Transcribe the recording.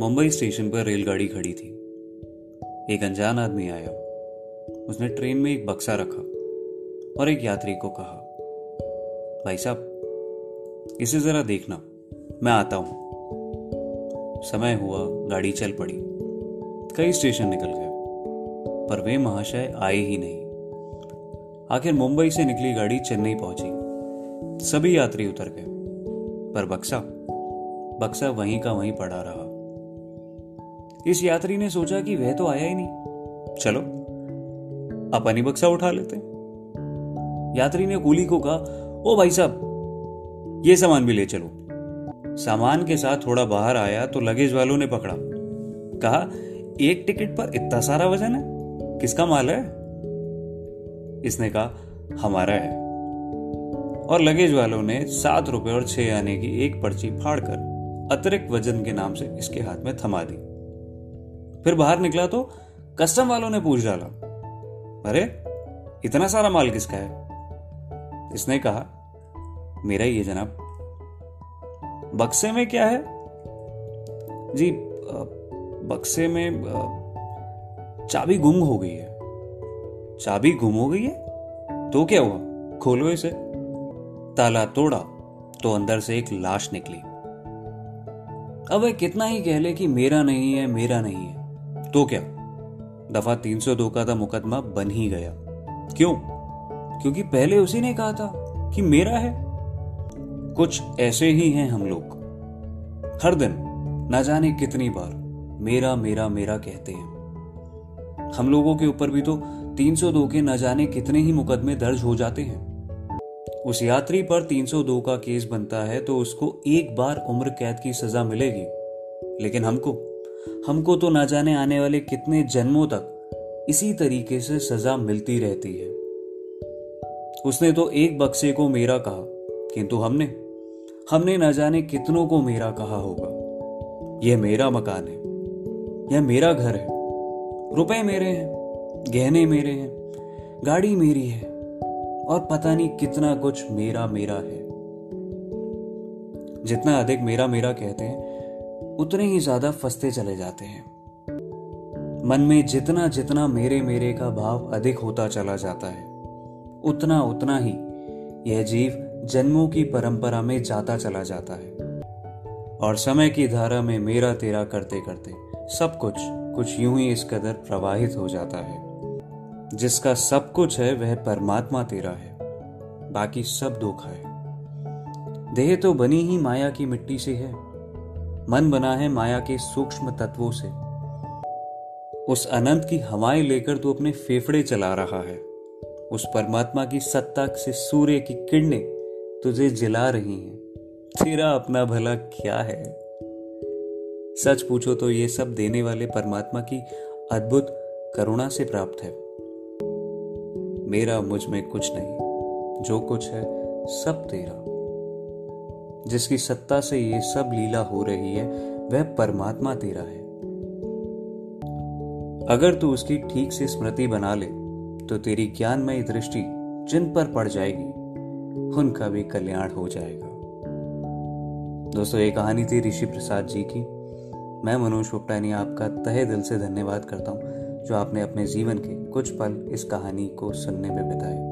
Mumbai station पर रेलगाड़ी खड़ी थी। एक अनजान आदमी आया। उसने ट्रेन में एक बक्सा रखा और एक यात्री को कहा, भाई साहब इसे जरा देखना, मैं आता हूं। समय हुआ, गाड़ी चल पड़ी, कई स्टेशन निकल गए पर वे महाशय आए ही नहीं। आखिर मुंबई से निकली गाड़ी चेन्नई पहुंची। सभी यात्री उतर गए पर बक्सा वहीं का वहीं पड़ा रहा। इस यात्री ने सोचा कि वह तो आया ही नहीं, चलो अपन ही बक्सा उठा लेते। यात्री ने कूली को कहा, ओ भाई साहब ये सामान भी ले चलो। सामान के साथ थोड़ा बाहर आया तो लगेज वालों ने पकड़ा, कहा एक टिकट पर इतना सारा वजन है, किसका माल है? इसने कहा हमारा है। और लगेज वालों ने 7 रुपए और 6 आने की एक पर्ची फाड़कर अतिरिक्त वजन के नाम से इसके हाथ में थमा दी। फिर बाहर निकला तो कस्टम वालों ने पूछ डाला, अरे इतना सारा माल किसका है? इसने कहा मेरा ही है जनाब। बक्से में क्या है? जी बक्से में चाबी गुम हो गई है। चाबी गुम हो गई है तो क्या हुआ, खोलो इसे। ताला तोड़ा तो अंदर से एक लाश निकली। अब वह कितना ही कह ले कि मेरा नहीं है तो क्या, दफा 302 का था मुकदमा बन ही गया। क्यों? क्योंकि पहले उसी ने कहा था कि मेरा है। कुछ ऐसे ही हैं हम लोग, हर दिन ना जाने कितनी बार मेरा मेरा मेरा कहते हैं। हम लोगों के ऊपर भी तो 302 के न जाने कितने ही मुकदमे दर्ज हो जाते हैं। उस यात्री पर 302 का केस बनता है तो उसको एक बार उम्र कैद की सजा मिलेगी, लेकिन हमको तो न जाने आने वाले कितने जन्मों तक इसी तरीके से सजा मिलती रहती है। उसने तो एक बक्से को मेरा कहा, किंतु हमने न जाने कितनों को मेरा कहा होगा। यह मेरा मकान है, यह मेरा घर है, रुपए मेरे हैं, गहने मेरे हैं, गाड़ी मेरी है और पता नहीं कितना कुछ मेरा मेरा है। जितना अधिक मेरा मेरा कहते हैं उतने ही ज्यादा फंसते चले जाते हैं। मन में जितना जितना मेरे मेरे का भाव अधिक होता चला जाता है, उतना उतना ही यह जीव जन्मों की परंपरा में जाता चला जाता है। और समय की धारा में मेरा तेरा करते करते सब कुछ यूं ही इस कदर प्रवाहित हो जाता है। जिसका सब कुछ है वह परमात्मा तेरा है, बाकी सब धोखा है। देह तो बनी ही माया की मिट्टी से है, मन बना है माया के सूक्ष्म तत्वों से। उस अनंत की हवाएं लेकर तू अपने फेफड़े चला रहा है। उस परमात्मा की सत्ता से सूर्य की किरणें तुझे जला रही हैं। तेरा अपना भला क्या है? सच पूछो तो ये सब देने वाले परमात्मा की अद्भुत करुणा से प्राप्त है। मेरा मुझ में कुछ नहीं, जो कुछ है सब तेरा। जिसकी सत्ता से ये सब लीला हो रही है वह परमात्मा तेरा है। अगर तू उसकी ठीक से स्मृति बना ले तो तेरी ज्ञानमय दृष्टि जिन पर पड़ जाएगी उनका भी कल्याण हो जाएगा। दोस्तों, ये कहानी थी ऋषि प्रसाद जी की। मैं मनोज चोपड़ा आपका तहे दिल से धन्यवाद करता हूँ जो आपने अपने जीवन के कुछ पल इस कहानी को सुनने में बिताए।